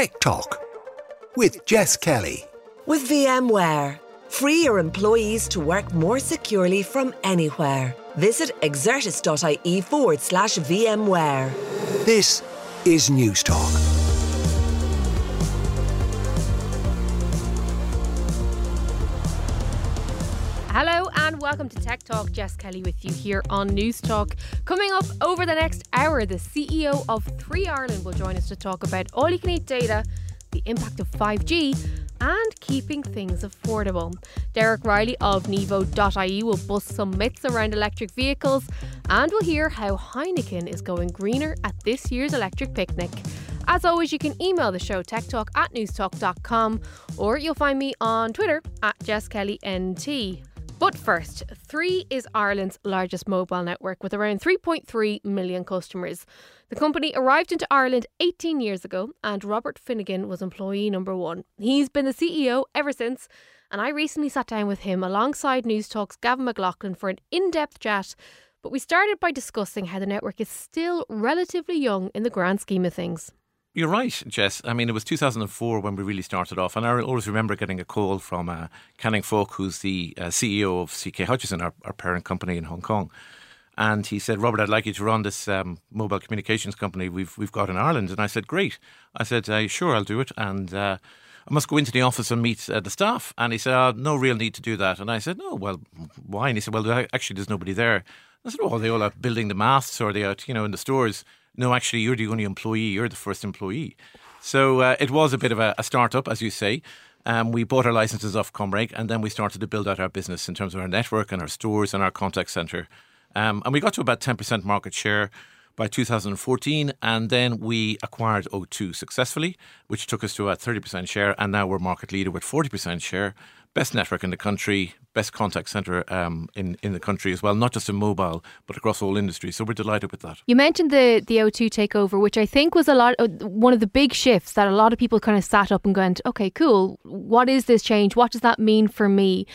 Tech Talk with Jess Kelly. With VMware, free your employees to work more securely from anywhere. Visit exertis.ie/VMware. This is Newstalk. Hello and welcome to Tech Talk. Jess Kelly with you here on Newstalk. Coming up over the next hour, the CEO of Three Ireland will join us to talk about all-you-can-eat data, the impact of 5G and keeping things affordable. Derek Riley of Nevo.ie will bust some myths around electric vehicles, and we'll hear how Heineken is going greener at this year's Electric Picnic. As always, you can email the show, techtalk@newstalk.com, or you'll find me on Twitter @JessKellyNT. But first, Three is Ireland's largest mobile network with around 3.3 million customers. The company arrived into Ireland 18 years ago and Robert Finnegan was employee number one. He's been the CEO ever since, and I recently sat down with him alongside Newstalk's Gavin McLaughlin for an in-depth chat. But we started by discussing how the network is still relatively young in the grand scheme of things. You're right, Jess. I mean, it was 2004 when we really started off, and I always remember getting a call from Canning Folk, who's the CEO of C.K. Hutchison, our parent company in Hong Kong, and he said, "Robert, I'd like you to run this mobile communications company we've got in Ireland." And I said, "Great." I said, "Sure, I'll do it." And I must go into the office and meet the staff. And he said, "No real need to do that." And I said, "No, well, why?" And he said, "Well, actually, there's nobody there." I said, "Oh, are they all out building the masts, or are they out, you know, in the stores?" "No, actually, you're the only employee. You're the first employee." So it was a bit of a start-up, as you say. We bought our licenses off Comreg, and then we started to build out our business in terms of our network and our stores and our contact centre. And we got to about 10% market share by 2014, and then we acquired O2 successfully, which took us to about 30% share, and now we're market leader with 40% share. Best network in the country, best contact centre in the country as well, not just in mobile, but across all industries. So we're delighted with that. You mentioned the O2 takeover, which I think was one of the big shifts that a lot of people kind of sat up and went, "Okay, cool. What is this change? What does that mean for me?"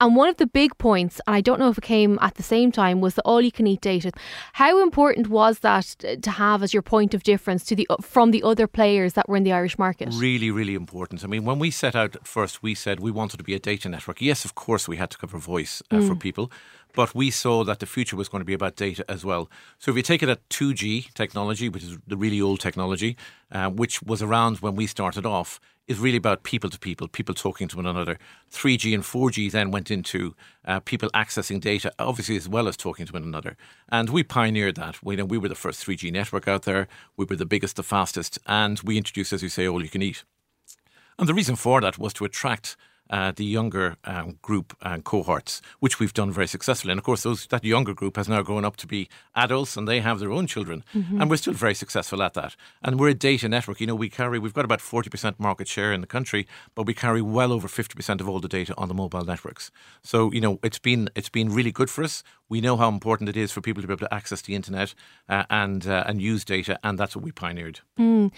And one of the big points, and I don't know if it came at the same time, was the all-you-can-eat data. How important was that to have as your point of difference from the other players that were in the Irish market? Really, really important. I mean, when we set out at first, we said we wanted to be a data network. Yes, of course, we had to cover voice for people, but we saw that the future was going to be about data as well. So if you take it at 2G technology, which is the really old technology, which was around when we started off, is really about people to people, people talking to one another. 3G and 4G then went into people accessing data, obviously, as well as talking to one another. And we pioneered that. We were the first 3G network out there. We were the biggest, the fastest, and we introduced, as you say, all you can eat. And the reason for that was to attract the younger group and cohorts, which we've done very successfully. And of course, that younger group has now grown up to be adults and they have their own children. Mm-hmm. And we're still very successful at that. And we're a data network. You know, we've got about 40% market share in the country, but we carry well over 50% of all the data on the mobile networks. So, you know, it's been really good for us. We know how important it is for people to be able to access the internet and use data. And that's what we pioneered. Mm.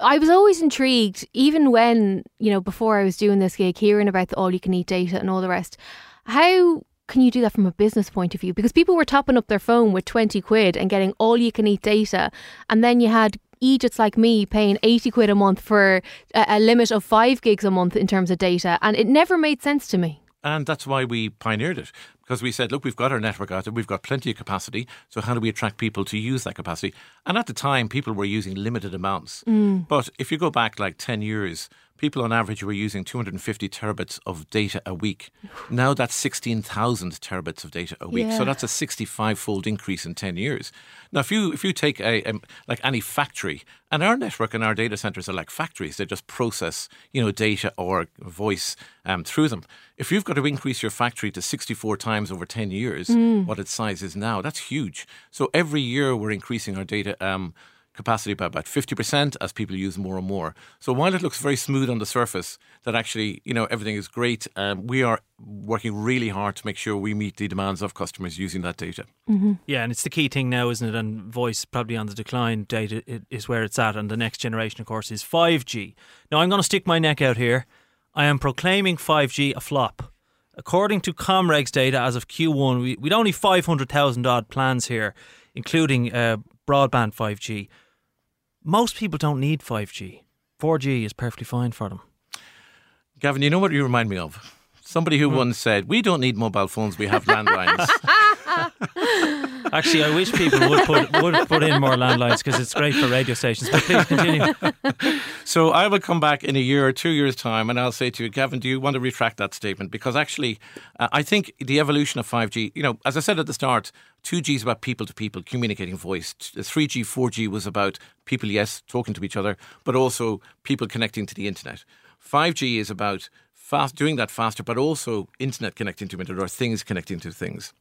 I was always intrigued, even when, you know, before I was doing this gig, hearing about the all-you-can-eat data and all the rest. How can you do that from a business point of view? Because people were topping up their phone with 20 quid and getting all-you-can-eat data. And then you had idiots like me paying 80 quid a month for a limit of 5 gigs a month in terms of data. And it never made sense to me. And that's why we pioneered it, because we said, look, we've got our network out there, we've got plenty of capacity, so how do we attract people to use that capacity? And at the time, people were using limited amounts. Mm. But if you go back like 10 years, people on average were using 250 terabits of data a week. Now that's 16,000 terabits of data a week. Yeah. So that's a 65-fold increase in 10 years. Now, if you take like any factory, and our network and our data centers are like factories. They just process, you know, data or voice through them. If you've got to increase your factory to 64 times over 10 years, what its size is now, that's huge. So every year we're increasing our data capacity by about 50% as people use more and more. So while it looks very smooth on the surface, that actually, you know, everything is great, we are working really hard to make sure we meet the demands of customers using that data. Mm-hmm. Yeah, and it's the key thing now, isn't it? And voice probably on the decline, data is where it's at. And the next generation, of course, is 5G. Now, I'm going to stick my neck out here. I am proclaiming 5G a flop. According to Comreg's data as of Q1, we'd only 500,000 odd plans here, including broadband 5G. Most people don't need 5G. 4G is perfectly fine for them. Gavin, you know what you remind me of? Somebody who once said, we don't need mobile phones, we have landlines. Actually, I wish people would put in more landlines because it's great for radio stations. But please continue. So I will come back in a year or 2 years' time and I'll say to you, Gavin, do you want to retract that statement? Because actually, I think the evolution of 5G, you know, as I said at the start, 2G is about people-to-people, communicating voice. 3G, 4G was about people, yes, talking to each other, but also people connecting to the internet. 5G is about fast, doing that faster, but also internet connecting to internet or things connecting to things.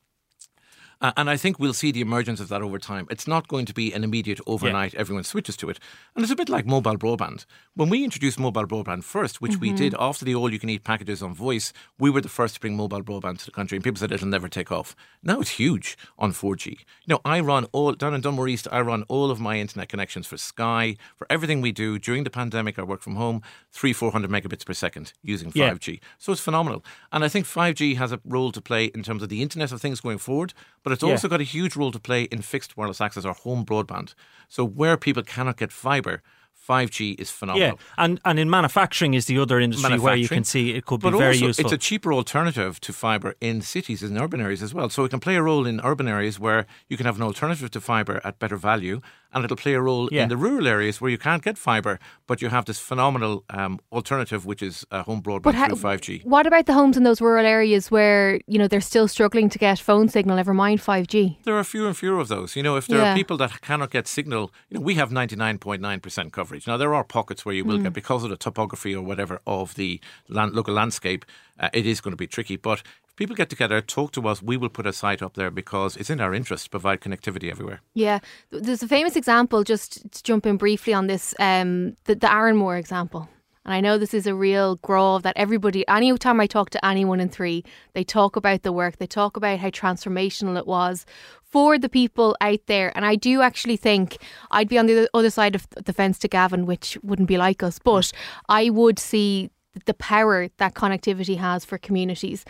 And I think we'll see the emergence of that over time. It's not going to be an immediate overnight, everyone switches to it. And it's a bit like mobile broadband. When we introduced mobile broadband first, which we did after the all-you-can-eat packages on voice, we were the first to bring mobile broadband to the country. And people said it'll never take off. Now it's huge on 4G. You know, I run all, down in Dunmore East, I run all of my internet connections for Sky, for everything we do. During the pandemic, I work from home, 300-400 megabits per second using 5G. Yeah. So it's phenomenal. And I think 5G has a role to play in terms of the Internet of Things going forward, but it's also got a huge role to play in fixed wireless access or home broadband. So where people cannot get fibre, 5G is phenomenal. Yeah, and in manufacturing is the other industry where you can see it could be very useful. But also it's a cheaper alternative to fibre in cities, in urban areas as well. So it can play a role in urban areas where you can have an alternative to fibre at better value, and it'll play a role in the rural areas where you can't get fibre, but you have this phenomenal alternative, which is home broadband through 5G. What about the homes in those rural areas where, you know, they're still struggling to get phone signal, never mind 5G? There are fewer and fewer of those. You know, if there are people that cannot get signal, you know, we have 99.9% coverage. Now, there are pockets where you will get, because of the topography or whatever of the local landscape, it is going to be tricky, but people get together, talk to us, we will put a site up there because it's in our interest to provide connectivity everywhere. Yeah. There's a famous example, just to jump in briefly on this, the Aranmore example. And I know this is a real grove that everybody, any time I talk to anyone in Three, they talk about the work, they talk about how transformational it was for the people out there. And I do actually think I'd be on the other side of the fence to Gavin, which wouldn't be like us, but I would see the power that connectivity has for communities.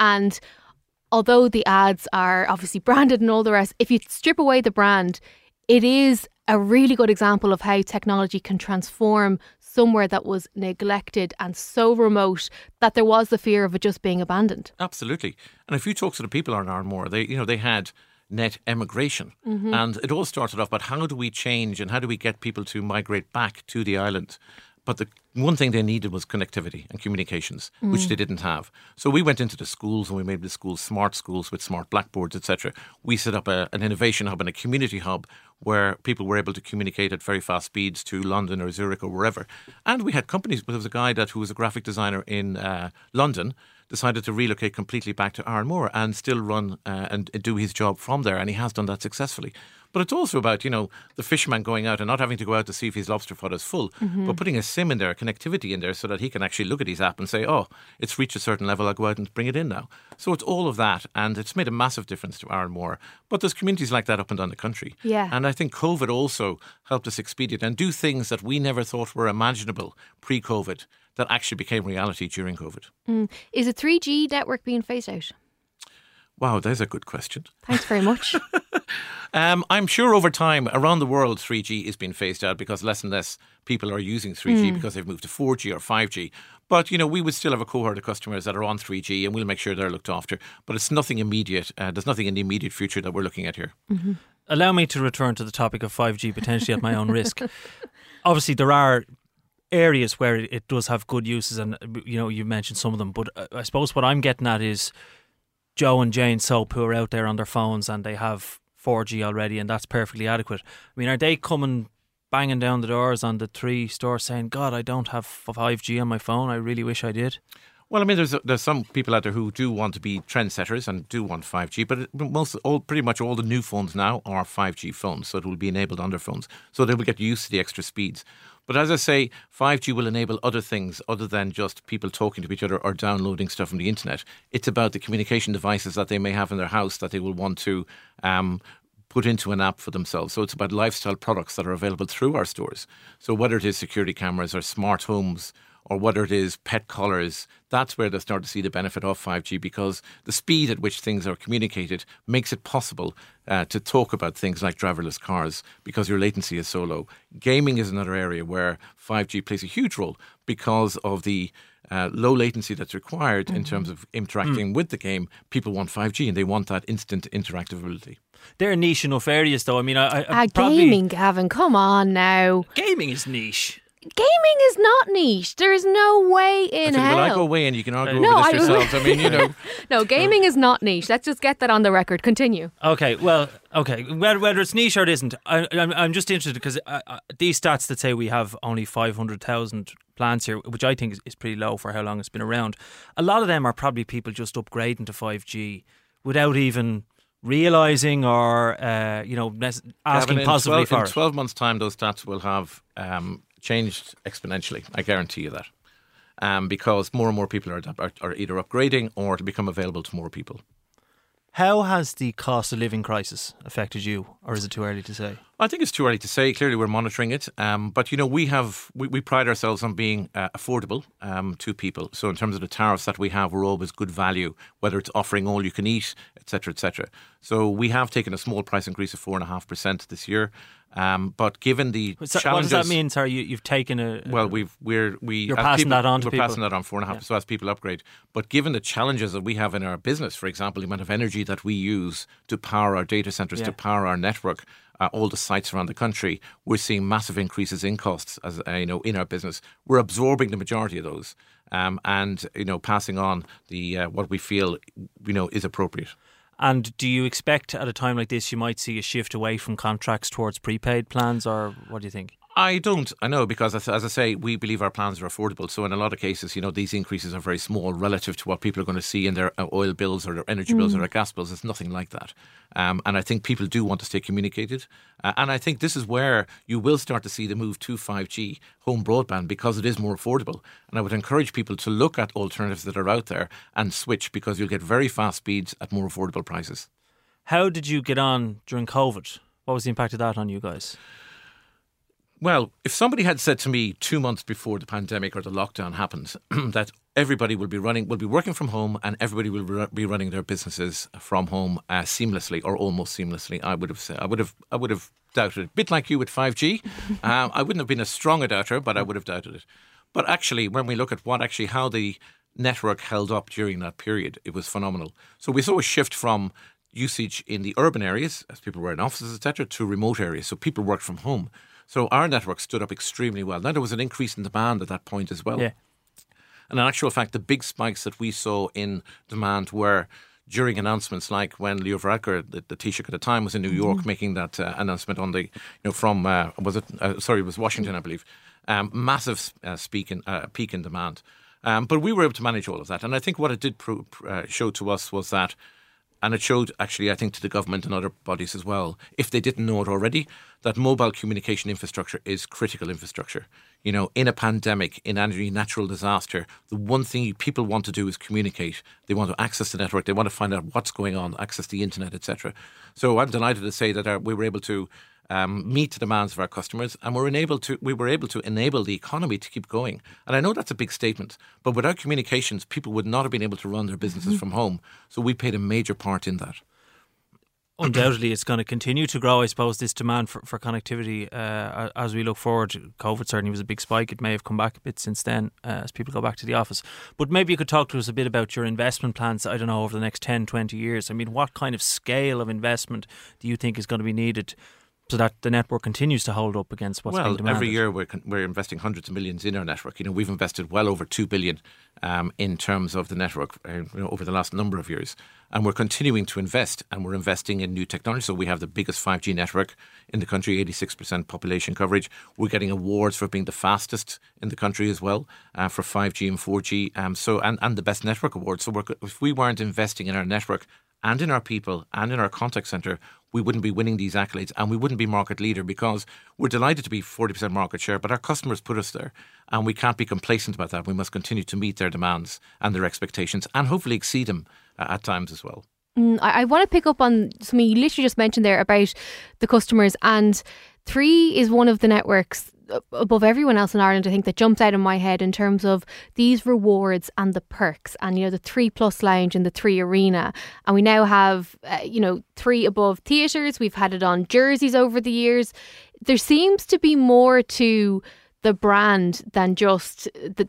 And although the ads are obviously branded and all the rest, if you strip away the brand, it is a really good example of how technology can transform somewhere that was neglected and so remote that there was the fear of it just being abandoned. Absolutely. And if you talk to the people on Aranmore, they had net emigration. And it all started off about how do we change and how do we get people to migrate back to the island? But the one thing they needed was connectivity and communications, which they didn't have. So we went into the schools and we made the schools smart schools with smart blackboards, etc. We set up an innovation hub and a community hub where people were able to communicate at very fast speeds to London or Zurich or wherever. And we had companies. There was a guy who was a graphic designer in London, decided to relocate completely back to Aranmore and still run and do his job from there. And he has done that successfully. But it's also about, you know, the fisherman going out and not having to go out to see if his lobster pot is full, but putting a SIM in there, a connectivity in there so that he can actually look at his app and say, oh, it's reached a certain level, I'll go out and bring it in now. So it's all of that. And it's made a massive difference to Aranmore. But there's communities like that up and down the country. Yeah. And I think COVID also helped us expedite and do things that we never thought were imaginable pre-COVID that actually became reality during COVID. Is a 3G network being phased out? Wow, there's a good question. Thanks very much. I'm sure over time, around the world, 3G is being phased out because less and less people are using 3G because they've moved to 4G or 5G. But, you know, we would still have a cohort of customers that are on 3G and we'll make sure they're looked after. But it's nothing immediate. There's nothing in the immediate future that we're looking at here. Allow me to return to the topic of 5G potentially at my own risk. Obviously, there are areas where it does have good uses and, you know, you mentioned some of them. But I suppose what I'm getting at is Joe and Jane Soap, who are out there on their phones and they have 4G already and that's perfectly adequate. I mean, are they coming banging down the doors on the Three store saying, God, I don't have 5G on my phone. I really wish I did. Well, I mean, there's some people out there who do want to be trendsetters and do want 5G, but pretty much all the new phones now are 5G phones, so it will be enabled on their phones. So they will get used to the extra speeds. But as I say, 5G will enable other things other than just people talking to each other or downloading stuff from the internet. It's about the communication devices that they may have in their house that they will want to put into an app for themselves. So it's about lifestyle products that are available through our stores. So whether it is security cameras or smart homes or whether it is pet collars, that's where they start to see the benefit of 5G, because the speed at which things are communicated makes it possible to talk about things like driverless cars, because your latency is so low. Gaming is another area where 5G plays a huge role because of the low latency that's required in terms of interacting with the game. People want 5G and they want that instant interactability. They're niche enough areas though. I mean, gaming, Gavin, come on now. Gaming is niche. Gaming is not niche. There is no way in hell. Well, I go way in. You can argue over this yourselves. I mean, you know. No, gaming is not niche. Let's just get that on the record. Continue. Okay, well, okay. Whether it's niche or it isn't, I'm just interested because these stats that say we have only 500,000 plants here, which I think is pretty low for how long it's been around, a lot of them are probably people just upgrading to 5G without even realising or, asking Gavin, possibly for it. In 12 months' time, those stats will have changed exponentially, I guarantee you that, because more and more people are either upgrading or to become available to more people. How has the cost of living crisis affected you, or is it too early to say? I think it's too early to say. Clearly, we're monitoring it, but you know, we pride ourselves on being affordable to people. So in terms of the tariffs that we have, we're always good value, whether it's offering all you can eat, etc., etc. So we have taken a small price increase of 4.5% this year. But given the challenges, what does that mean? Sorry, you've taken You're passing that on to people. We're passing that on 4.5%, so as people upgrade. But given the challenges that we have in our business, for example, the amount of energy that we use to power our data centers, to power our network, all the sites around the country, we're seeing massive increases in costs. As you know, in our business, we're absorbing the majority of those, and you know, passing on the what we feel you know is appropriate. And do you expect at a time like this you might see a shift away from contracts towards prepaid plans, or what do you think? I don't. I know, because as I say, we believe our plans are affordable. So in a lot of cases, you know, these increases are very small relative to what people are going to see in their oil bills or their energy bills or their gas bills. It's nothing like that. And I think people do want to stay communicated. And I think this is where you will start to see the move to 5G home broadband, because it is more affordable. And I would encourage people to look at alternatives that are out there and switch, because you'll get very fast speeds at more affordable prices. How did you get on during COVID? What was the impact of that on you guys? Well, if somebody had said to me 2 months before the pandemic or the lockdown happened that everybody will be working from home and everybody will be running their businesses from home seamlessly or almost seamlessly, I would have said, I would have doubted it. A bit like you with 5G. I wouldn't have been as strong a doubter, but I would have doubted it. But actually, when we look at how the network held up during that period, it was phenomenal. So we saw a shift from usage in the urban areas, as people were in offices, etc., to remote areas. So people worked from home. So our network stood up extremely well. Now, there was an increase in demand at that point as well. Yeah. And in actual fact, the big spikes that we saw in demand were during announcements like when Leo Varadkar, the Taoiseach at the time, was in New York making that announcement on the, you know, from, it was Washington, I believe. Massive peak in demand. But we were able to manage all of that. And I think what it did show to us was that, and it showed, actually, I think, to the government and other bodies as well, if they didn't know it already, that mobile communication infrastructure is critical infrastructure. You know, in a pandemic, in any natural disaster, the one thing people want to do is communicate. They want to access the network. They want to find out what's going on, access the internet, etc. So I'm delighted to say that we were able to meet the demands of our customers, and we were able to enable the economy to keep going. And I know that's a big statement, but without communications, people would not have been able to run their businesses from home. So we played a major part in that. Undoubtedly, it's going to continue to grow, I suppose, this demand for connectivity as we look forward. COVID certainly was a big spike. It may have come back a bit since then as people go back to the office. But maybe you could talk to us a bit about your investment plans, I don't know, over the next 10, 20 years. I mean, what kind of scale of investment do you think is going to be needed so that the network continues to hold up against what's being demanded? Every year we're investing hundreds of millions in our network. You know, we've invested well over 2 billion in terms of the network over the last number of years. And we're continuing to invest, and we're investing in new technology. So we have the biggest 5G network in the country, 86% population coverage. We're getting awards for being the fastest in the country as well for 5G and 4G, and the best network awards. So if we weren't investing in our network and in our people and in our contact centre, we wouldn't be winning these accolades, and we wouldn't be market leader, because we're delighted to be 40% market share, but our customers put us there, and we can't be complacent about that. We must continue to meet their demands and their expectations, and hopefully exceed them at times as well. I want to pick up on something you literally just mentioned there about the customers, and Three is one of the networks above everyone else in Ireland, I think, that jumps out in my head in terms of these rewards and the perks, and, you know, the 3+ lounge and the 3 arena. And we now have, 3 above theatres. We've had it on jerseys over the years. There seems to be more to the brand than just the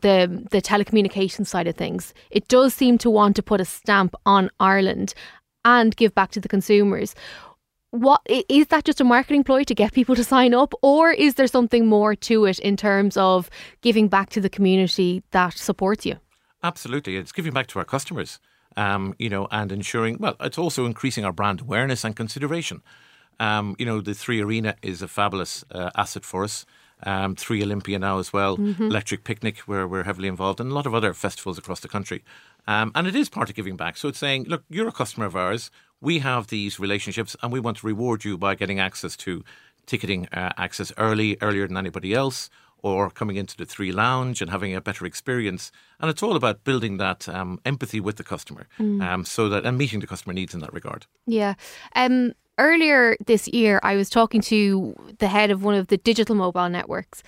telecommunications side of things. It does seem to want to put a stamp on Ireland and give back to the consumers. What is that? Just a marketing ploy to get people to sign up, or is there something more to it in terms of giving back to the community that supports you? Absolutely, it's giving back to our customers, and ensuring. Well, it's also increasing our brand awareness and consideration. The 3 Arena is a fabulous asset for us. 3 Olympia now as well. Mm-hmm. Electric Picnic, where we're heavily involved, and a lot of other festivals across the country. And it is part of giving back. So it's saying, look, you're a customer of ours. We have these relationships and we want to reward you by getting access to ticketing access earlier than anybody else, or coming into the 3 Lounge and having a better experience. And it's all about building that empathy with the customer, and meeting the customer needs in that regard. Yeah. Earlier this year, I was talking to the head of one of the digital mobile networks,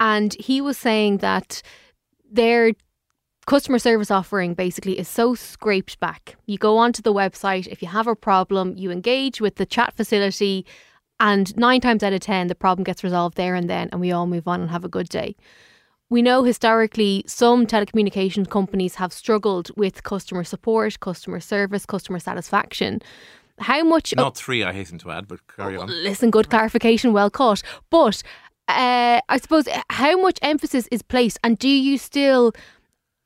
and he was saying that their customer service offering basically is so scraped back. You go onto the website, if you have a problem, you engage with the chat facility, and 9 times out of 10, the problem gets resolved there and then, and we all move on and have a good day. We know historically some telecommunications companies have struggled with customer support, customer service, customer satisfaction. How much... Not 3, I hasten to add, but carry on. Listen, good clarification, well caught. But I suppose, how much emphasis is placed, and do you still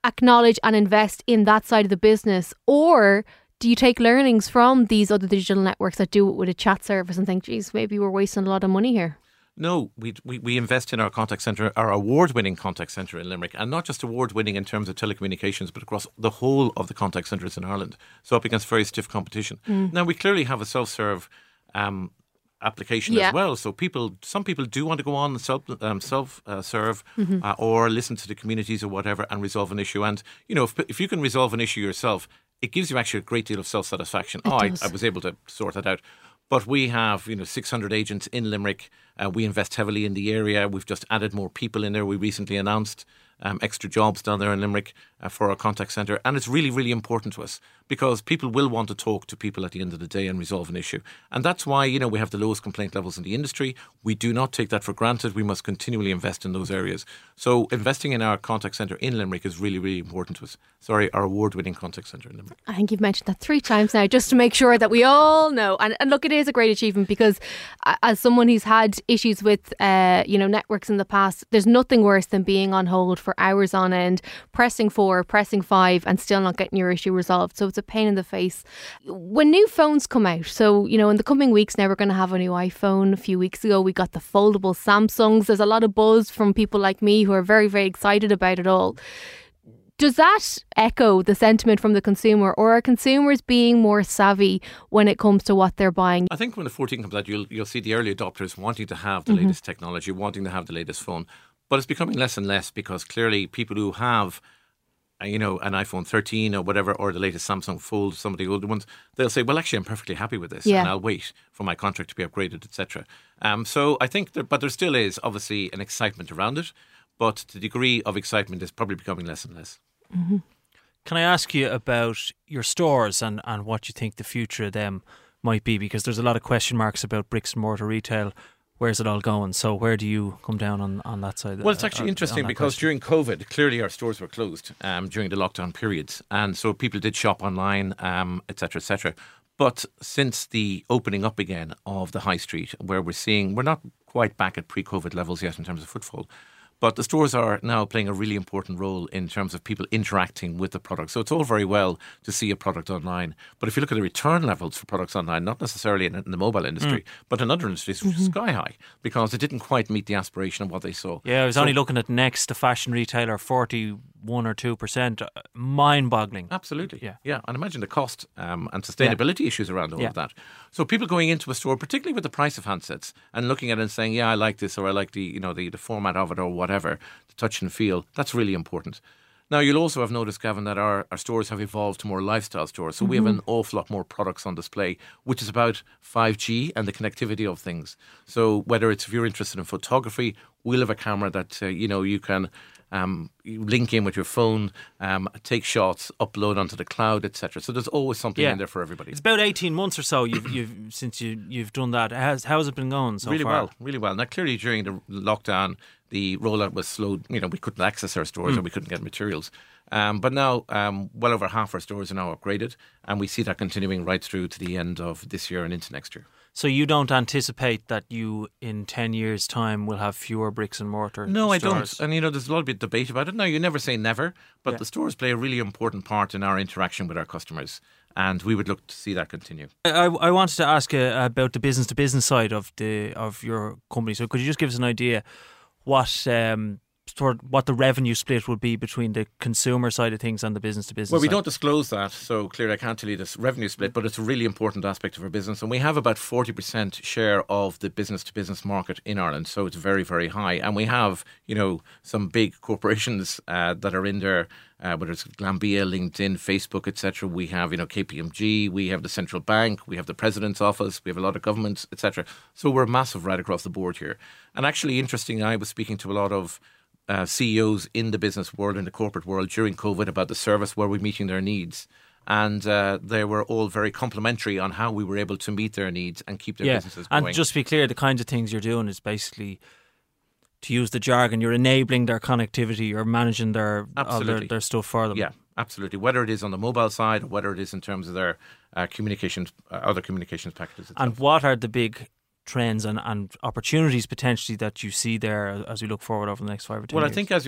acknowledge and invest in that side of the business, or do you take learnings from these other digital networks that do it with a chat service and think, geez, maybe we're wasting a lot of money here? No, we invest in our contact centre, our award-winning contact centre in Limerick, and not just award-winning in terms of telecommunications, but across the whole of the contact centres in Ireland. So up against very stiff competition. Mm. Now, we clearly have a self-serve application as well. So some people do want to go on and self-serve or listen to the communities or whatever and resolve an issue. And, if you can resolve an issue yourself, it gives you actually a great deal of self-satisfaction. I was able to sort that out. But we have, 600 agents in Limerick. We invest heavily in the area. We've just added more people in there. We recently announced extra jobs down there in Limerick for our contact centre. And it's really, really important to us because people will want to talk to people at the end of the day and resolve an issue. And that's why, we have the lowest complaint levels in the industry. We do not take that for granted. We must continually invest in those areas. So investing in our contact centre in Limerick is really, really important to us. Sorry, our award-winning contact centre in Limerick. I think you've mentioned that 3 times now, just to make sure that we all know. And look, it is a great achievement because as someone who's had issues with, networks in the past, there's nothing worse than being on hold for hours on end, pressing 4, pressing 5 and still not getting your issue resolved. So it's a pain in the face. When new phones come out, so, in the coming weeks now we're going to have a new iPhone. A few weeks ago we got the foldable Samsungs. There's a lot of buzz from people like me who are very, very excited about it all. Does that echo the sentiment from the consumer, or are consumers being more savvy when it comes to what they're buying? I think when the 14 comes out, you'll see the early adopters wanting to have the latest technology, wanting to have the latest phone. But it's becoming less and less because clearly people who have, an iPhone 13 or whatever, or the latest Samsung Fold, some of the older ones, they'll say, well, actually, I'm perfectly happy with this and I'll wait for my contract to be upgraded, etc. So I think but there still is obviously an excitement around it, but the degree of excitement is probably becoming less and less. Mm-hmm. Can I ask you about your stores and what you think the future of them might be? Because there's a lot of question marks about bricks and mortar retail. Where's it all going? So where do you come down on that side? Well, it's actually interesting because during COVID, clearly our stores were closed during the lockdown periods. And so people did shop online, etc. But since the opening up again of the high street, where we're not quite back at pre-COVID levels yet in terms of footfall, but the stores are now playing a really important role in terms of people interacting with the product. So it's all very well to see a product online. But if you look at the return levels for products online, not necessarily in the mobile industry, but in other industries, sky high, because it didn't quite meet the aspiration of what they saw. Yeah, I was only looking at Next, the fashion retailer, 41 or 2%. Mind-boggling. Absolutely. Yeah. And imagine the cost and sustainability issues around all of that. So people going into a store, particularly with the price of handsets, and looking at it and saying, yeah, I like this, or I like the format of it, or whatever. The touch and feel, that's really important. Now, you'll also have noticed, Gavin, that our stores have evolved to more lifestyle stores. So we have an awful lot more products on display, which is about 5G and the connectivity of things. So whether it's if you're interested in photography, we'll have a camera that, you can link in with your phone, take shots, upload onto the cloud, etc. So there's always something in there for everybody. It's about 18 months or so since you've done that. How's it been going so far? Really well. Now, clearly during the lockdown, the rollout was slowed. We couldn't access our stores and we couldn't get materials. But now, well over half our stores are now upgraded, and we see that continuing right through to the end of this year and into next year. So you don't anticipate that you, in 10 years' time, will have fewer bricks and mortar stores? No, I don't. And, there's a lot of debate about it. Now, you never say never, but the stores play a really important part in our interaction with our customers, and we would look to see that continue. I wanted to ask about the business-to-business side of your company. So could you just give us an idea what the revenue split would be between the consumer side of things and the business-to-business side? Well, we don't disclose that, so clearly I can't tell you this revenue split, but it's a really important aspect of our business, and we have about 40% share of the business-to-business market in Ireland, so it's very, very high. And we have, some big corporations that are in there, whether it's Glambia, LinkedIn, Facebook, etc. We have, KPMG, we have the Central Bank, we have the President's Office, we have a lot of governments, etc. So we're massive right across the board here. And actually, interesting, I was speaking to a lot of CEOs in the business world, in the corporate world during COVID about the service, were we meeting their needs? And they were all very complimentary on how we were able to meet their needs and keep their businesses going. And just to be clear, the kinds of things you're doing is basically, to use the jargon, you're enabling their connectivity, you're managing their stuff for them. Yeah, absolutely. Whether it is on the mobile side, whether it is in terms of their other communications packages. Itself. And what are the big trends and opportunities potentially that you see there as we look forward over the next 5 or 10 years?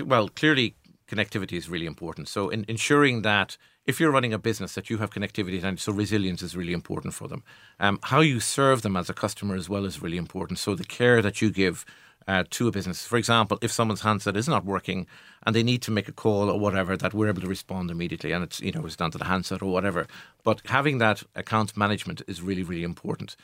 Well, I think clearly connectivity is really important. So in ensuring that if you're running a business that you have connectivity, and so resilience is really important for them. How you serve them as a customer as well is really important. So the care that you give to a business. For example, if someone's handset is not working and they need to make a call or whatever, that we're able to respond immediately, and it's it's down to the handset or whatever. But having that account management is really, really important.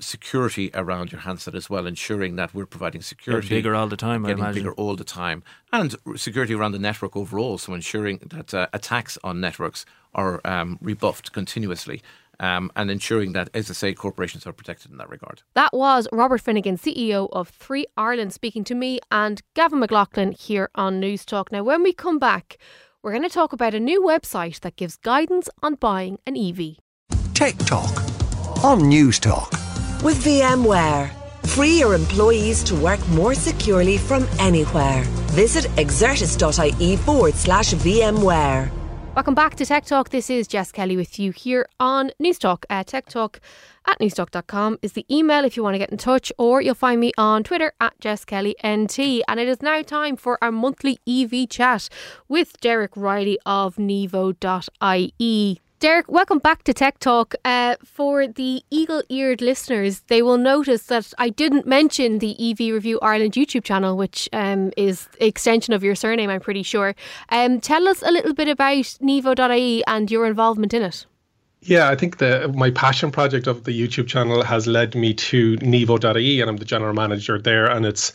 Security around your handset as well, ensuring that we're providing security. Getting bigger all the time, I imagine. Getting bigger all the time. And security around the network overall, so ensuring that attacks on networks are rebuffed continuously. And ensuring that, as I say, corporations are protected in that regard. That was Robert Finnegan, CEO of Three Ireland, speaking to me and Gavin McLaughlin here on Newstalk. Now, when we come back, we're going to talk about a new website that gives guidance on buying an EV. Tech Talk on Newstalk. With VMware, free your employees to work more securely from anywhere. Visit exertis.ie/VMware. Welcome back to Tech Talk. This is Jess Kelly with you here on Newstalk. Tech Talk at newstalk.com is the email if you want to get in touch, or you'll find me on Twitter @JessKellyNT. And it is now time for our monthly EV chat with Derek Riley of Nevo.ie. Derek, welcome back to Tech Talk. For the eagle-eared listeners, they will notice that I didn't mention the EV Review Ireland YouTube channel, which is an extension of your surname, I'm pretty sure. Tell us a little bit about Nevo.ie and your involvement in it. Yeah, I think my passion project of the YouTube channel has led me to Nevo.ie, and I'm the general manager there. And it's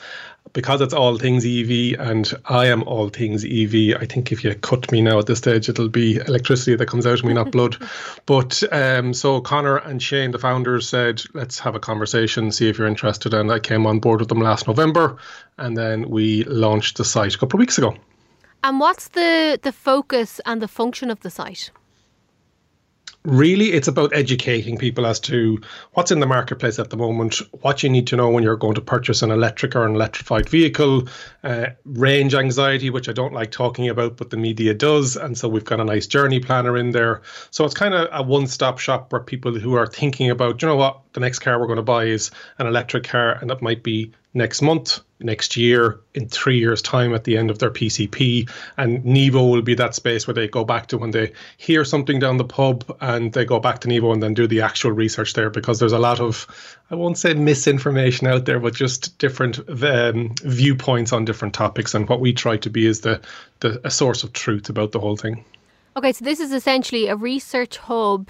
because it's all things EV and I am all things EV. I think if you cut me now at this stage, it'll be electricity that comes out of me, not blood. But so Connor and Shane, the founders, said, let's have a conversation, see if you're interested. And I came on board with them last November, and then we launched the site a couple of weeks ago. And what's the focus and the function of the site? Really, it's about educating people as to what's in the marketplace at the moment, what you need to know when you're going to purchase an electric or an electrified vehicle, range anxiety, which I don't like talking about, but the media does. And so we've got a nice journey planner in there. So it's kind of a one-stop shop for people who are thinking about, the next car we're going to buy is an electric car, and that might be next month, next year, in 3 years' time at the end of their PCP. And Nevo will be that space where they go back to when they hear something down the pub, and they go back to Nevo and then do the actual research there, because there's a lot of, I won't say misinformation out there, but just different viewpoints on different topics. And what we try to be is a source of truth about the whole thing. Okay, so this is essentially a research hub.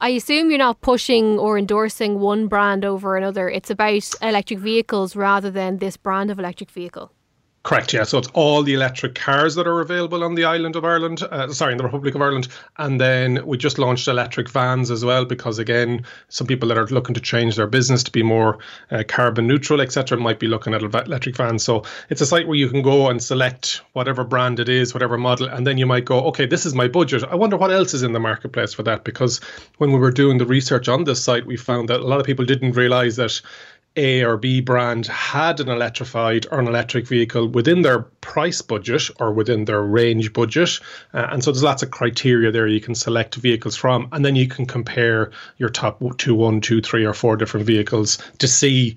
I assume you're not pushing or endorsing one brand over another. It's about electric vehicles rather than this brand of electric vehicle. Correct, yeah. So it's all the electric cars that are available on the island of Ireland, in the Republic of Ireland. And then we just launched electric vans as well, because, again, some people that are looking to change their business to be more carbon neutral, etc., might be looking at electric vans. So it's a site where you can go and select whatever brand it is, whatever model, and then you might go, okay, this is my budget. I wonder what else is in the marketplace for that, because when we were doing the research on this site, we found that a lot of people didn't realize that A or B brand had an electrified or an electric vehicle within their price budget or within their range budget. And so there's lots of criteria there you can select vehicles from, and then you can compare your top 2, 1, 2, 3 or 4 different vehicles to see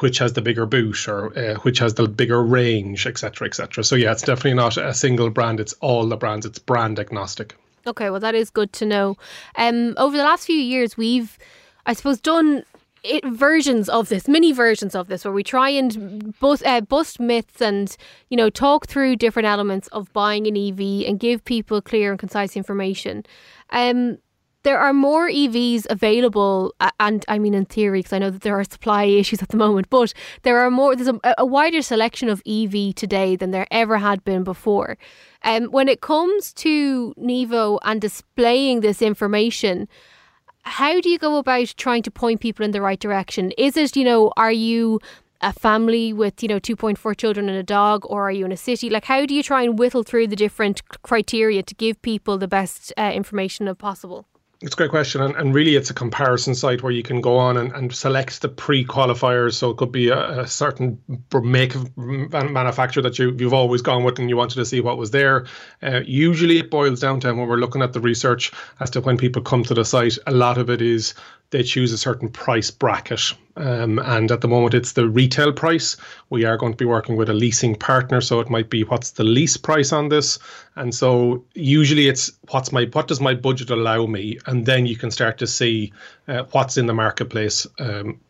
which has the bigger boot or which has the bigger range, et cetera, et cetera. So yeah, it's definitely not a single brand. It's all the brands. It's brand agnostic. Okay, well, that is good to know. Over the last few years, we've, I suppose, done versions of this, mini versions of this, where we try and bust myths and, you know, talk through different elements of buying an EV and give people clear and concise information. There are more EVs available, and I mean in theory, because I know that there are supply issues at the moment, but there are more, there's a wider selection of EV today than there ever had been before. When it comes to Nevo and displaying this information, how do you go about trying to point people in the right direction? Is it, you know, are you a family with, you know, 2.4 children and a dog, or are you in a city? Like, how do you try and whittle through the different criteria to give people the best information possible? It's a great question. And really, it's a comparison site where you can go on and select the pre-qualifiers. So it could be a certain manufacturer that you've always gone with and you wanted to see what was there. Usually it boils down to, when we're looking at the research as to when people come to the site, a lot of it is they choose a certain price bracket. And at the moment, it's the retail price. We are going to be working with a leasing partner, so it might be what's the lease price on this. And so usually it's what does my budget allow me? And then you can start to see what's in the marketplace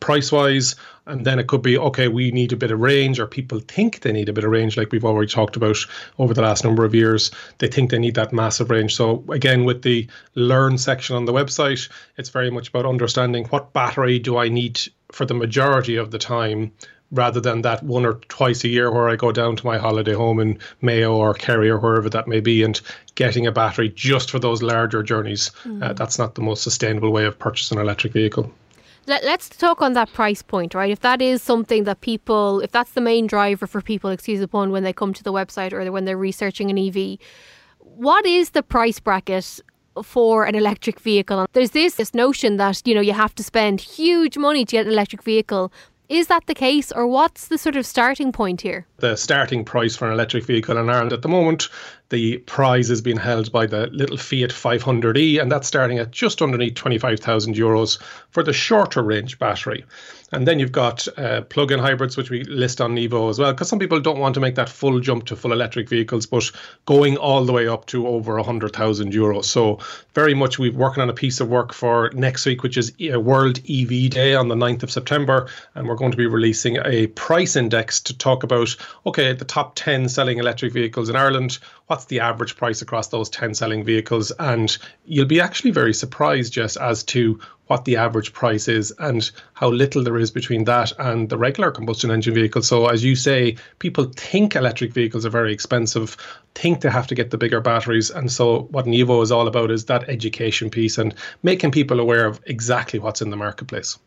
price-wise. And then it could be, okay, we need a bit of range, or people think they need a bit of range, like we've already talked about over the last number of years. They think they need that massive range. So again, with the learn section on the website, it's very much about understanding what battery do I need for the majority of the time, rather than that one or twice a year where I go down to my holiday home in Mayo or Kerry or wherever that may be, and getting a battery just for those larger journeys. That's not the most sustainable way of purchasing an electric vehicle. Let's talk on that price point, right? If that is something that people, if that's the main driver for people, excuse the pun, when they come to the website or when they're researching an EV, what is the price bracket for an electric vehicle? There's this notion that, you know, you have to spend huge money to get an electric vehicle. Is that the case, or what's the sort of starting point here? The starting price for an electric vehicle in Ireland at the moment, the prize is being held by the little Fiat 500e, and that's starting at just underneath €25,000 for the shorter range battery. And then you've got plug-in hybrids, which we list on Nevo as well, because some people don't want to make that full jump to full electric vehicles, but going all the way up to over €100,000. So very much we're working on a piece of work for next week, which is World EV Day on the 9th of September. And we're going to be releasing a price index to talk about, okay, the top 10 selling electric vehicles in Ireland, what's the average price across those 10 selling vehicles? And you'll be actually very surprised, Jess, as to what the average price is and how little there is between that and the regular combustion engine vehicle. So as you say, people think electric vehicles are very expensive, think they have to get the bigger batteries. And so what Nevo is all about is that education piece and making people aware of exactly what's in the marketplace.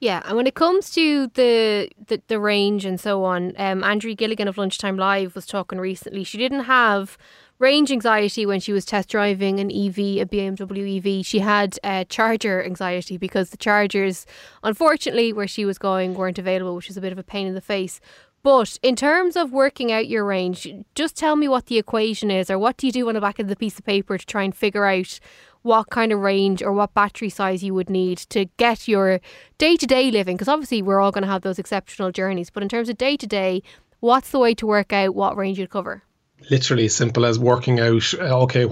Yeah, and when it comes to the range and so on, Andrea Gilligan of Lunchtime Live was talking recently. She didn't have range anxiety when she was test driving an EV, a BMW EV. She had charger anxiety because the chargers, unfortunately, where she was going weren't available, which is a bit of a pain in the face. But in terms of working out your range, just tell me what the equation is, or what do you do on the back of the piece of paper to try and figure out what kind of range or what battery size you would need to get your day-to-day living? Because obviously we're all going to have those exceptional journeys. But in terms of day-to-day, what's the way to work out what range you'd cover? Literally as simple as working out, okay,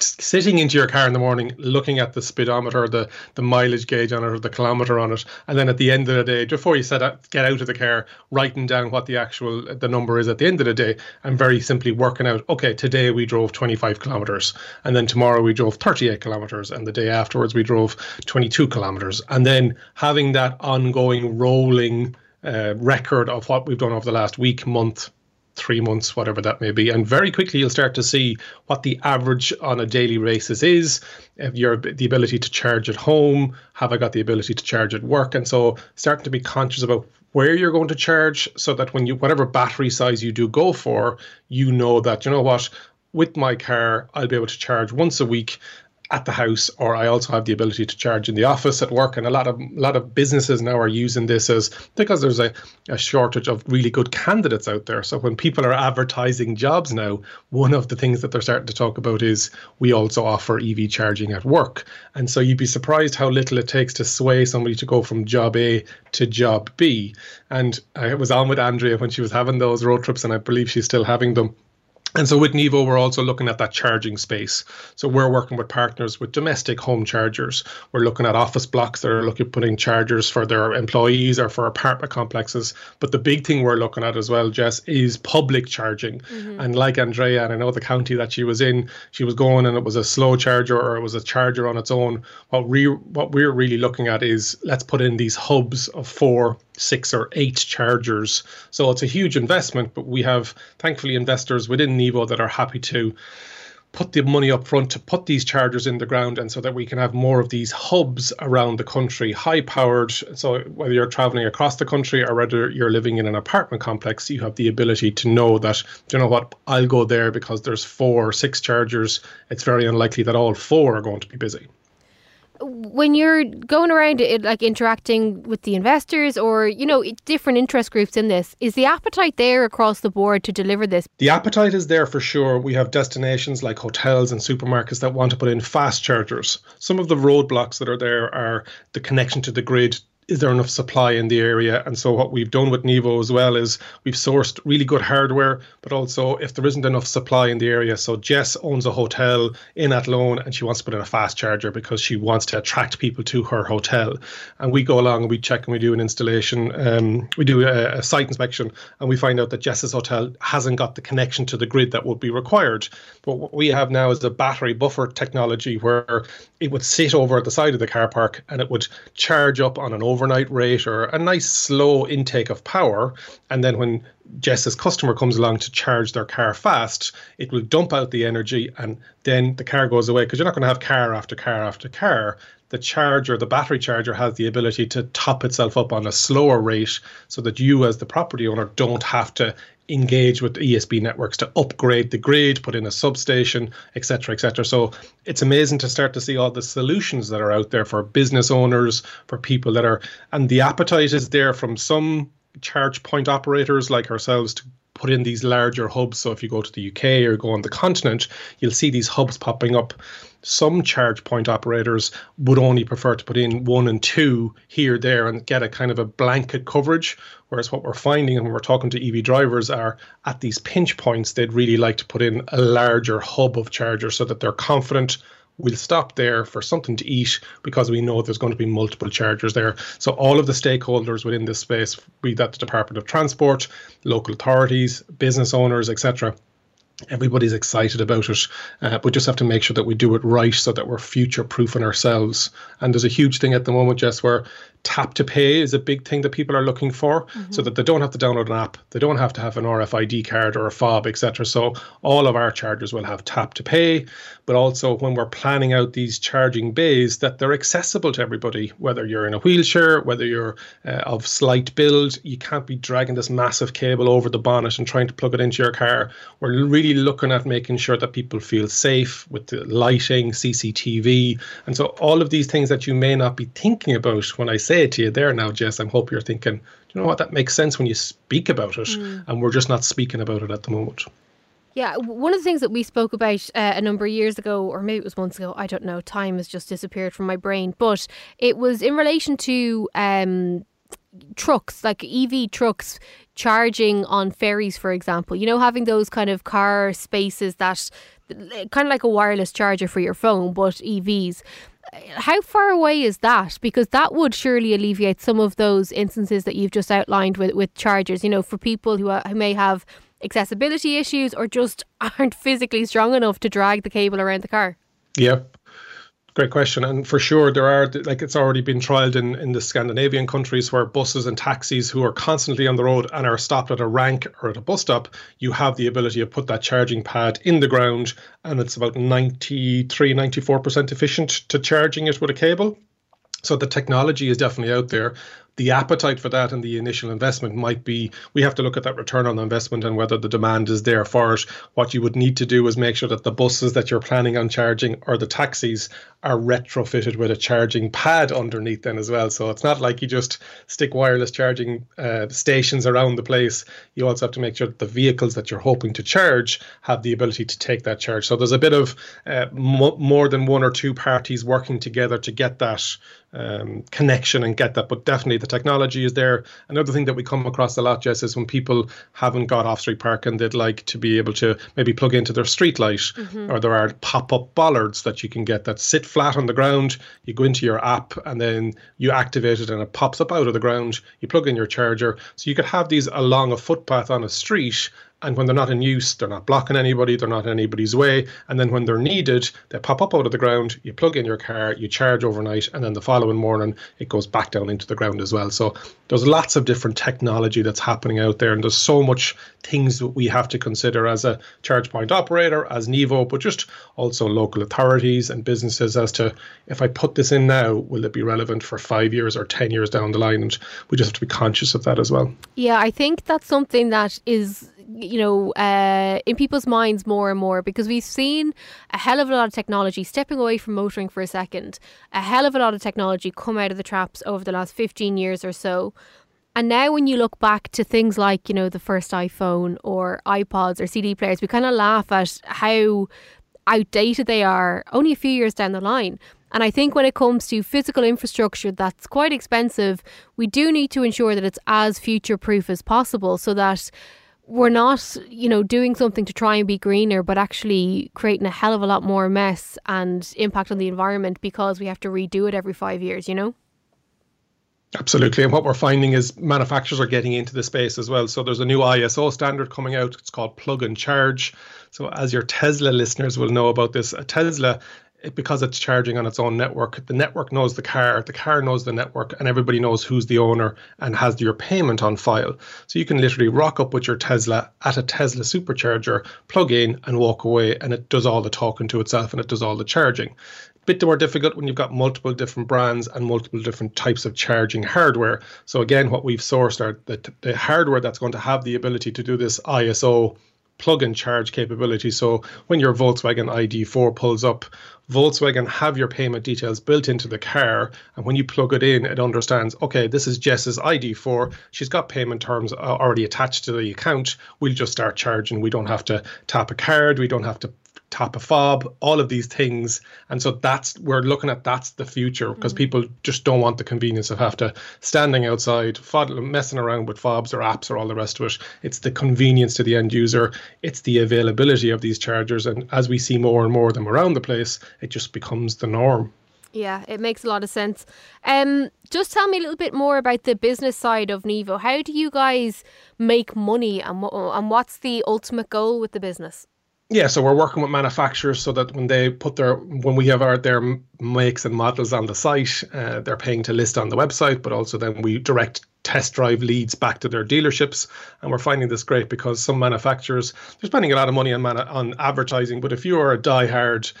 sitting into your car in the morning, looking at the speedometer, the mileage gauge on it, or the kilometre on it, and then at the end of the day, before you get out of the car, writing down what the number is at the end of the day, and very simply working out, okay, today we drove 25 kilometres, and then tomorrow we drove 38 kilometres, and the day afterwards we drove 22 kilometres, and then having that ongoing rolling record of what we've done over the last week, month, 3 months, whatever that may be. And very quickly, you'll start to see what the average on a daily basis is. The ability to charge at home, have I got the ability to charge at work? And so starting to be conscious about where you're going to charge so that when you, whatever battery size you do go for, you know that, you know what, with my car, I'll be able to charge once a week at the house, or I also have the ability to charge in the office at work. And a lot of businesses now are using this as, because there's a shortage of really good candidates out there. So when people are advertising jobs now, one of the things that they're starting to talk about is we also offer EV charging at work. And so you'd be surprised how little it takes to sway somebody to go from job A to job B. And I was on with Andrea when she was having those road trips, and I believe she's still having them. And so with Nevo, we're also looking at that charging space. So we're working with partners with domestic home chargers. We're looking at office blocks that are looking at putting chargers for their employees or for apartment complexes. But the big thing we're looking at as well, Jess, is public charging. Mm-hmm. And like Andrea, and I know the county that she was in, she was going and it was a slow charger or it was a charger on its own. What we're really looking at is let's put in these hubs of 4, 6 or 8 chargers. So it's a huge investment, but we have thankfully investors within Nevo that are happy to put the money up front to put these chargers in the ground, and so that we can have more of these hubs around the country, high powered. So whether you're traveling across the country or whether you're living in an apartment complex, you have the ability to know that, you know what, I'll go there because there's 4 or 6 chargers. It's very unlikely that all 4 are going to be busy. When you're going around, like interacting with the investors or, you know, different interest groups in this, is the appetite there across the board to deliver this? The appetite is there for sure. We have destinations like hotels and supermarkets that want to put in fast chargers. Some of the roadblocks that are there are the connection to the grid. Is there enough supply in the area? And so what we've done with Nevo as well is we've sourced really good hardware, but also if there isn't enough supply in the area. So Jess owns a hotel in Athlone and she wants to put in a fast charger because she wants to attract people to her hotel. And we go along and we check and we do an installation. We do a site inspection and we find out that Jess's hotel hasn't got the connection to the grid that would be required. But what we have now is the battery buffer technology where it would sit over at the side of the car park and it would charge up on an overnight rate or a nice slow intake of power, and then when Jess's customer comes along to charge their car fast, it will dump out the energy and then the car goes away, because you're not going to have car after car after car. The charger, the battery charger, has the ability to top itself up on a slower rate so that you as the property owner don't have to engage with the ESB networks to upgrade the grid, put in a substation, etc., etc. So it's amazing to start to see all the solutions that are out there for business owners, for people that are, and the appetite is there from some charge point operators like ourselves to put in these larger hubs. So if you go to the UK or go on the continent, you'll see these hubs popping up. Some charge point operators would only prefer to put in 1 and 2 here, there, and get a kind of a blanket coverage. Whereas what we're finding, and when we're talking to EV drivers, are at these pinch points, they'd really like to put in a larger hub of chargers so that they're confident we'll stop there for something to eat because we know there's going to be multiple chargers there. So all of the stakeholders within this space, be that the Department of Transport, local authorities, business owners, etc., everybody's excited about it. We just have to make sure that we do it right so that we're future-proofing ourselves. And there's a huge thing at the moment, Jess, where tap to pay is a big thing that people are looking for, mm-hmm. so that they don't have to download an app, they don't have to have an RFID card or a fob, etc. So all of our chargers will have tap to pay, but also when we're planning out these charging bays, that they're accessible to everybody, whether you're in a wheelchair, whether you're of slight build. You can't be dragging this massive cable over the bonnet and trying to plug it into your car. We're really looking at making sure that people feel safe with the lighting, CCTV. And so all of these things that you may not be thinking about when I say it to you there now, Jess, I hope you're thinking, you know what, that makes sense when you speak about it. Mm. And we're just not speaking about it at the moment. Yeah, one of the things that we spoke about a number of years ago, or maybe it was months ago, I don't know, time has just disappeared from my brain, but it was in relation to trucks, like EV trucks charging on ferries, for example, you know, having those kind of car spaces that kind of like a wireless charger for your phone, but EVs. How far away is that? Because that would surely alleviate some of those instances that you've just outlined with chargers, you know, for people who may have accessibility issues or just aren't physically strong enough to drag the cable around the car. Yep. Great question. And for sure, there are, like, it's already been trialed in the Scandinavian countries where buses and taxis who are constantly on the road and are stopped at a rank or at a bus stop, you have the ability to put that charging pad in the ground, and it's about 93, 94% efficient to charging it with a cable. So the technology is definitely out there. The appetite for that and the initial investment might be, we have to look at that return on investment and whether the demand is there for it. What you would need to do is make sure that the buses that you're planning on charging or the taxis are retrofitted with a charging pad underneath then as well. So it's not like you just stick wireless charging stations around the place. You also have to make sure that the vehicles that you're hoping to charge have the ability to take that charge. So there's a bit of more than one or two parties working together to get that connection and get that, but definitely the technology is there. Another thing that we come across a lot, Jess, is when people haven't got off-street parking, they'd like to be able to maybe plug into their street light, mm-hmm. or there are pop-up bollards that you can get that sit flat on the ground. You go into your app and then you activate it and it pops up out of the ground. You plug in your charger. So you could have these along a footpath on a street, and when they're not in use, they're not blocking anybody, they're not in anybody's way. And then when they're needed, they pop up out of the ground, you plug in your car, you charge overnight, and then the following morning, it goes back down into the ground as well. So there's lots of different technology that's happening out there, and there's so much things that we have to consider as a charge point operator, as Nevo, but just also local authorities and businesses as to, if I put this in now, will it be relevant for 5 years or 10 years down the line? And we just have to be conscious of that as well. Yeah, I think that's something that is, you know, in people's minds more and more, because we've seen a hell of a lot of technology, stepping away from motoring for a second, a hell of a lot of technology come out of the traps over the last 15 years or so. And now when you look back to things like, you know, the first iPhone or iPods or CD players, we kind of laugh at how outdated they are only a few years down the line. And I think when it comes to physical infrastructure that's quite expensive, we do need to ensure that it's as future-proof as possible, so that we're not, you know, doing something to try and be greener, but actually creating a hell of a lot more mess and impact on the environment because we have to redo it every 5 years, you know? Absolutely. And what we're finding is manufacturers are getting into the space as well. So there's a new ISO standard coming out. It's called Plug and Charge. So as your Tesla listeners will know about this, a Tesla, because it's charging on its own network, the network knows the car knows the network, and everybody knows who's the owner and has your payment on file. So you can literally rock up with your Tesla at a Tesla supercharger, plug in and walk away, and it does all the talking to itself and it does all the charging. Bit more difficult when you've got multiple different brands and multiple different types of charging hardware. So again, what we've sourced are the hardware that's going to have the ability to do this ISO plug and charge capability. So when your Volkswagen ID4 pulls up, Volkswagen have your payment details built into the car, and when you plug it in, it understands, okay, this is Jess's ID4, she's got payment terms already attached to the account, we'll just start charging. We don't have to tap a card, we don't have to tap a fob, all of these things. And so that's the future, because people just don't want the convenience of have to standing outside, messing around with fobs or apps or all the rest of it. It's the convenience to the end user. It's the availability of these chargers. And as we see more and more of them around the place, it just becomes the norm. Yeah, it makes a lot of sense. Just tell me a little bit more about the business side of Nevo. How do you guys make money, and what's the ultimate goal with the business? Yeah, so we're working with manufacturers so that when they put their makes and models on the site, they're paying to list on the website, but also then we direct test drive leads back to their dealerships. And we're finding this great because some manufacturers, they're spending a lot of money on advertising, but if you are a diehard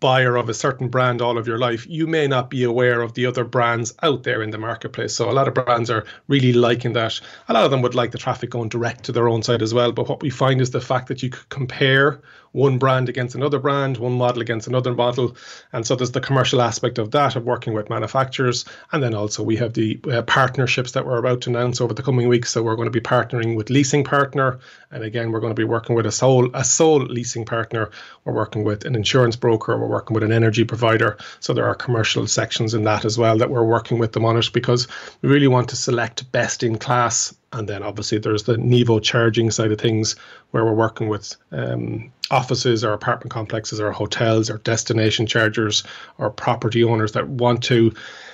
buyer of a certain brand all of your life, you may not be aware of the other brands out there in the marketplace. So a lot of brands are really liking that. A lot of them would like the traffic going direct to their own site as well. But what we find is the fact that you could compare one brand against another brand, one model against another model. And so there's the commercial aspect of that, of working with manufacturers. And then also we have the partnerships that we're about to announce over the coming weeks. So we're going to be partnering with Leasing Partner. And again, we're going to be working with a sole leasing partner. We're working with an insurance broker. We're working with an energy provider. So there are commercial sections in that as well that we're working with them on it, because we really want to select best in class. And then obviously there's the Nevo charging side of things, where we're working with offices or apartment complexes or hotels or destination chargers or property owners that want to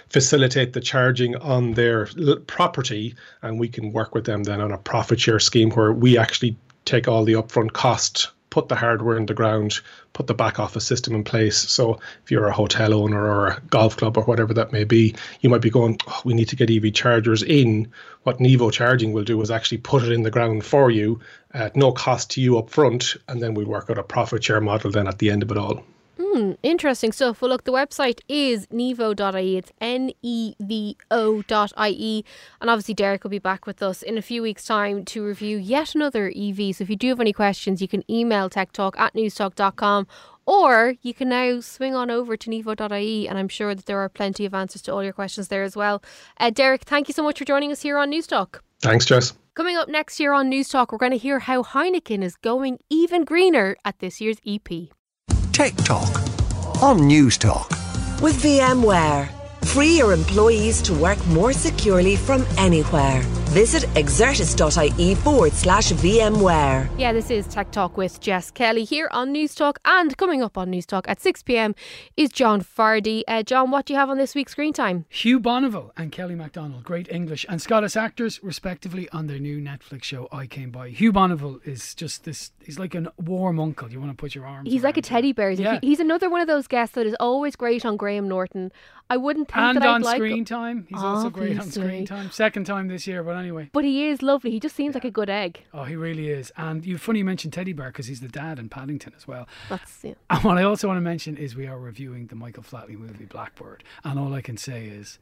facilitate the charging on their property. And we can work with them then on a profit share scheme where we actually take all the upfront cost put the hardware in the ground, put the back office system in place. So if you're a hotel owner or a golf club or whatever that may be, you might be going, oh, we need to get EV chargers in. What Nevo Charging will do is actually put it in the ground for you at no cost to you up front, and then we work out a profit share model then at the end of it all. Interesting stuff. Well, look, the website is Nevo.ie. It's Nevo.ie. And obviously, Derek will be back with us in a few weeks' time to review yet another EV. So if you do have any questions, you can email techtalk@newstalk.com, or you can now swing on over to Nevo.ie, and I'm sure that there are plenty of answers to all your questions there as well. Derek, thank you so much for joining us here on Newstalk. Thanks, Jess. Coming up next year on Newstalk, we're going to hear how Heineken is going even greener at this year's EP. Tech Talk on Newstalk. With VMware. Free your employees to work more securely from anywhere. Visit exertis.ie/VMware. Yeah, this is Tech Talk with Jess Kelly here on Newstalk. And coming up on Newstalk at 6pm is John Fardy. John, what do you have on this week's Screen Time? Hugh Bonneville and Kelly MacDonald, great English and Scottish actors, respectively, on their new Netflix show, I Came By. Hugh Bonneville is just this, he's like a warm uncle. You want to put your arms around like a teddy bear. Yeah. He's another one of those guests that is always great on Graham Norton. I wouldn't think and that I'd like... And on Screen Time. He's obviously also great on Screen Time. Second time this year, but anyway. But he is lovely. He just seems like a good egg. Oh, he really is. And you're funny you mentioned teddy bear because he's the dad in Paddington as well. And what I also want to mention is we are reviewing the Michael Flatley movie Blackbird. And all I can say is...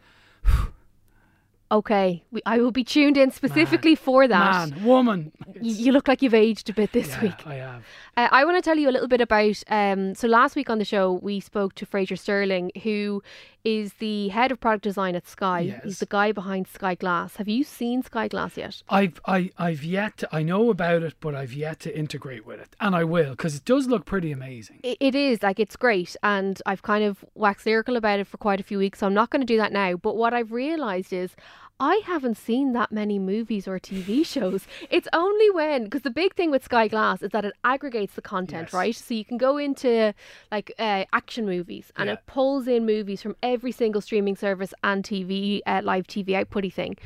Okay, I will be tuned in specifically for that. You look like you've aged a bit this week. I have. I want to tell you a little bit about, so last week on the show we spoke to Fraser Sterling, who is the head of product design at Sky. Yes. He's the guy behind Sky Glass. Have you seen Sky Glass yet? I've yet to, I know about it, but I've yet to integrate with it. And I will, because it does look pretty amazing. It is, like it's great. And I've kind of waxed lyrical about it for quite a few weeks, so I'm not going to do that now. But what I've realised is, I haven't seen that many movies or TV shows. It's only when, because the big thing with Sky Glass is that it aggregates the content, right? So you can go into like action movies and it pulls in movies from every single streaming service and TV, live TV outputty thing.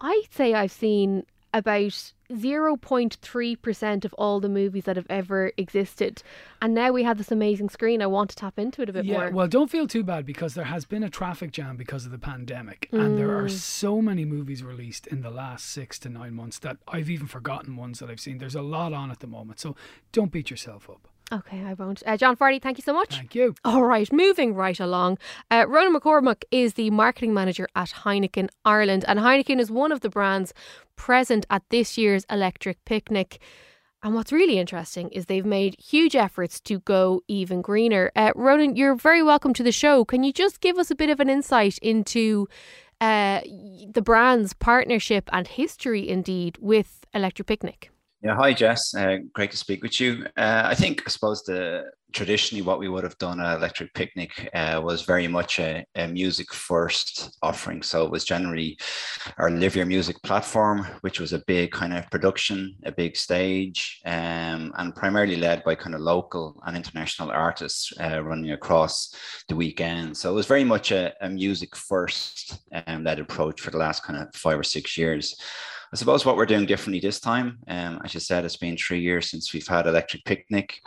I'd say I've seen about 0.3% of all the movies that have ever existed, and now we have this amazing screen. I want to tap into it a bit more. Well, don't feel too bad because there has been a traffic jam because of the pandemic, and there are so many movies released in the last 6 to 9 months that I've even forgotten ones that I've seen. There's a lot on at the moment, so don't beat yourself up. Okay, I won't. John Fardy, thank you so much. Thank you. All right, moving right along. Ronan McCormack is the marketing manager at Heineken Ireland, and Heineken is one of the brands present at this year's Electric Picnic. And what's really interesting is they've made huge efforts to go even greener. Ronan, you're very welcome to the show. Can you just give us a bit of an insight into the brand's partnership and history, indeed, with Electric Picnic? Yeah, hi Jess, great to speak with you. I suppose traditionally what we would have done at Electric Picnic was very much a music first offering. So it was generally our Live Your Music platform, which was a big kind of production, a big stage, and primarily led by kind of local and international artists running across the weekend. So it was very much a music first led approach for the last kind of 5 or 6 years. I suppose what we're doing differently this time, as you said, it's been 3 years since we've had Electric Picnic.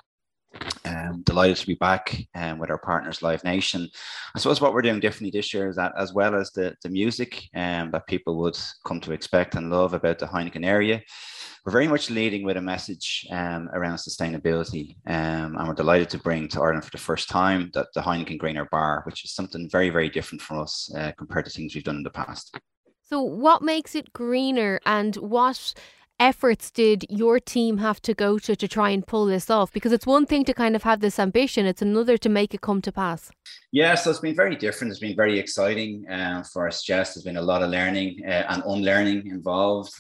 Delighted to be back with our partners Live Nation. I suppose what we're doing differently this year is that as well as the music that people would come to expect and love about the Heineken area, we're very much leading with a message around sustainability, and we're delighted to bring to Ireland for the first time that the Heineken Greener Bar, which is something very, very different from us compared to things we've done in the past. So what makes it greener, and what efforts did your team have to go to try and pull this off? Because it's one thing to kind of have this ambition, it's another to make it come to pass. Yeah, so it's been very different. It's been very exciting for us, Jess. There's been a lot of learning and unlearning involved.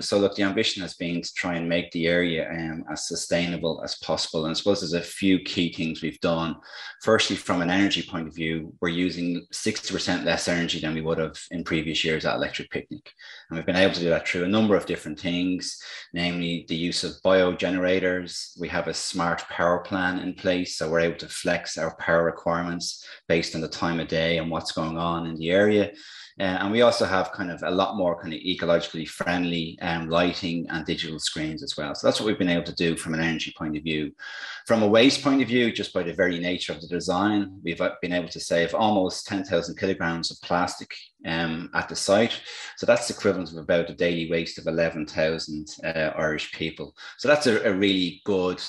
So look, the ambition has been to try and make the area as sustainable as possible. And I suppose there's a few key things we've done. Firstly, from an energy point of view, we're using 60% less energy than we would have in previous years at Electric Picnic. And we've been able to do that through a number of different things, namely the use of biogenerators. We have a smart power plan in place, so we're able to flex our power requirements based on the time of day and what's going on in the area. And we also have kind of a lot more kind of ecologically friendly lighting and digital screens as well. So that's what we've been able to do from an energy point of view. From a waste point of view, just by the very nature of the design, we've been able to save almost 10,000 kilograms of plastic at the site. So that's the equivalent of about a daily waste of 11,000 Irish people. So that's a really good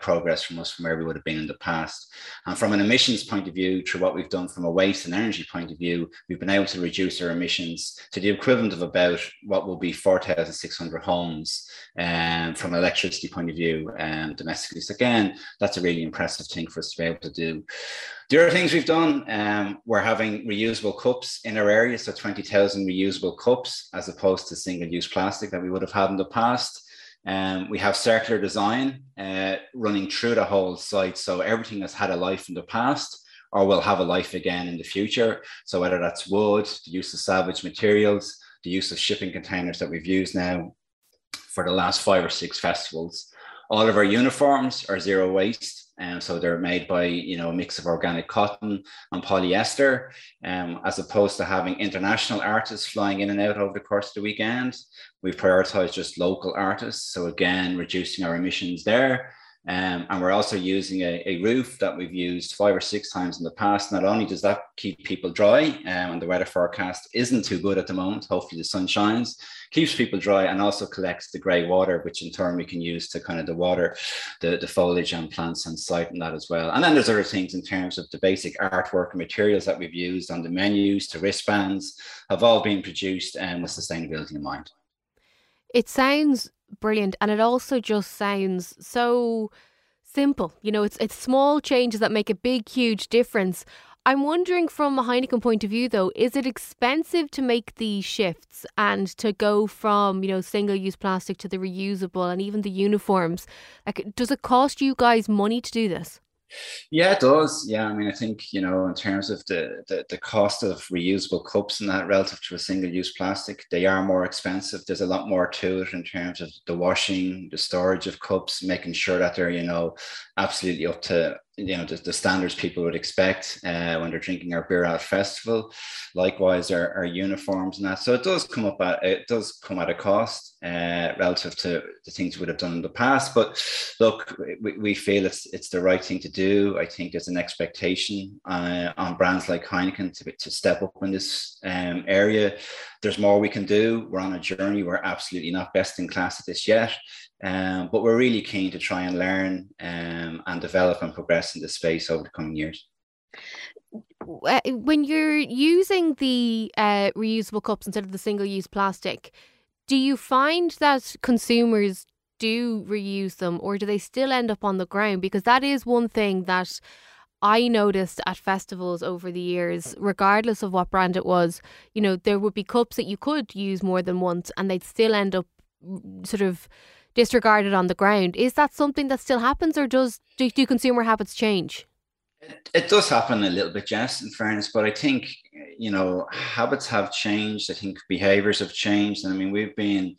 progress from us from where we would have been in the past. And from an emissions point of view, through what we've done from a waste and energy point of view, we've been able to reduce our emissions to the equivalent of about what will be 4,600 homes from an electricity point of view domestically. So again, that's a really impressive thing for us to be able to do. The other things we've done, we're having reusable cups in our area, so 20,000 reusable cups as opposed to single-use plastic that we would have had in the past. We have circular design running through the whole site, so everything has had a life in the past or will have a life again in the future. So whether that's wood, the use of salvage materials, the use of shipping containers that we've used now for the last 5 or 6 festivals. All of our uniforms are zero waste. And so they're made by, you know, a mix of organic cotton and polyester, as opposed to having international artists flying in and out over the course of the weekend. We've prioritized just local artists. So again, reducing our emissions there. And we're also using a roof that we've used 5 or 6 times in the past. Not only does that keep people dry, and the weather forecast isn't too good at the moment, hopefully the sun shines, keeps people dry and also collects the grey water, which in turn we can use to kind of the water, the foliage and plants on site and that as well. And then there's other things in terms of the basic artwork and materials that we've used on the menus to wristbands have all been produced with sustainability in mind. It sounds brilliant, and it also just sounds so simple. You know, it's small changes that make a big, huge difference. I'm wondering, from a Heineken point of view though, is it expensive to make these shifts and to go from, you know, single-use plastic to the reusable and even the uniforms? Like, does it cost you guys money to do this? Yeah, it does. Yeah, I mean, I think, you know, in terms of the cost of reusable cups and that relative to a single-use plastic, they are more expensive. There's a lot more to it in terms of the washing, the storage of cups, making sure that they're, you know, absolutely up to, you know, the standards people would expect when they're drinking our beer at festival. Likewise, our uniforms and that. So it does come up at, it does come at a cost relative to the things we would have done in the past. But look, we feel it's the right thing to do. I think there's an expectation on brands like Heineken to step up in this area. There's more we can do. We're on a journey. We're absolutely not best in class at this yet. But we're really keen to try and learn and develop and progress in this space over the coming years. When you're using the reusable cups instead of the single-use plastic, do you find that consumers do reuse them, or do they still end up on the ground? Because that is one thing that I noticed at festivals over the years, regardless of what brand it was. You know, there would be cups that you could use more than once and they'd still end up sort of disregarded on the ground. Is that something that still happens, or do consumer habits change? It does happen a little bit, Jess, in fairness, but I think, you know, habits have changed. I think behaviours have changed. And I mean, we've been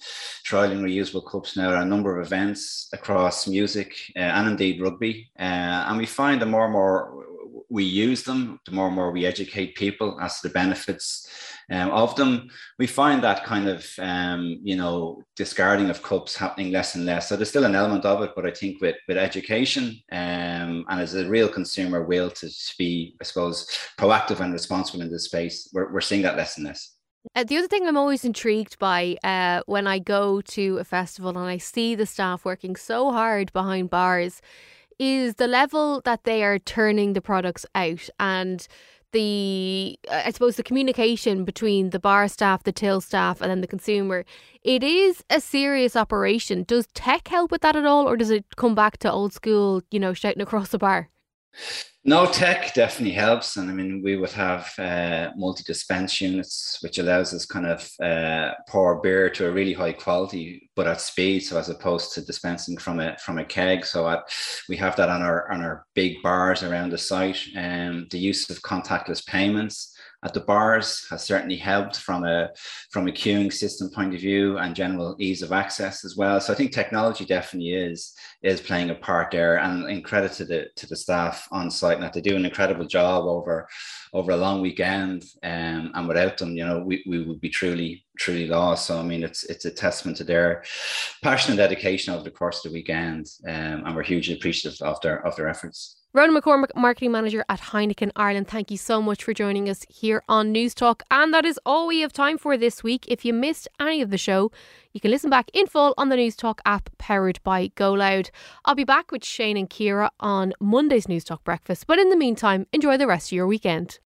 trialling reusable cups now at a number of events across music and indeed rugby. And we find the more and more we use them, the more and more we educate people as to the benefits of them. We find that kind of, you know, discarding of cups happening less and less. So there's still an element of it, but I think with education and as a real consumer will to be, I suppose, proactive and responsible in this space, we're seeing that less and less. The other thing I'm always intrigued by when I go to a festival and I see the staff working so hard behind bars is the level that they are turning the products out, and the, I suppose, the communication between the bar staff, the till staff, and then the consumer. It is a serious operation. Does tech help with that at all, or does it come back to old school, you know, shouting across the bar? No, tech definitely helps. And I mean, we would have multi-dispense units, which allows us kind of pour beer to a really high quality, but at speed. So as opposed to dispensing from a keg. So we have that on our big bars around the site. The use of contactless payments at the bars has certainly helped from a queuing system point of view and general ease of access as well. So I think technology definitely is playing a part there, and in credit to the staff on site, and that they do an incredible job over a long weekend, and without them, you know, we would be truly lost. So I mean, it's a testament to their passion and dedication over the course of the weekend, and we're hugely appreciative of their efforts. Ronan McCormick, Marketing Manager at Heineken Ireland, thank you so much for joining us here on Newstalk. And that is all we have time for this week. If you missed any of the show, you can listen back in full on the Newstalk app powered by Go Loud. I'll be back with Shane and Ciara on Monday's Newstalk Breakfast. But in the meantime, enjoy the rest of your weekend.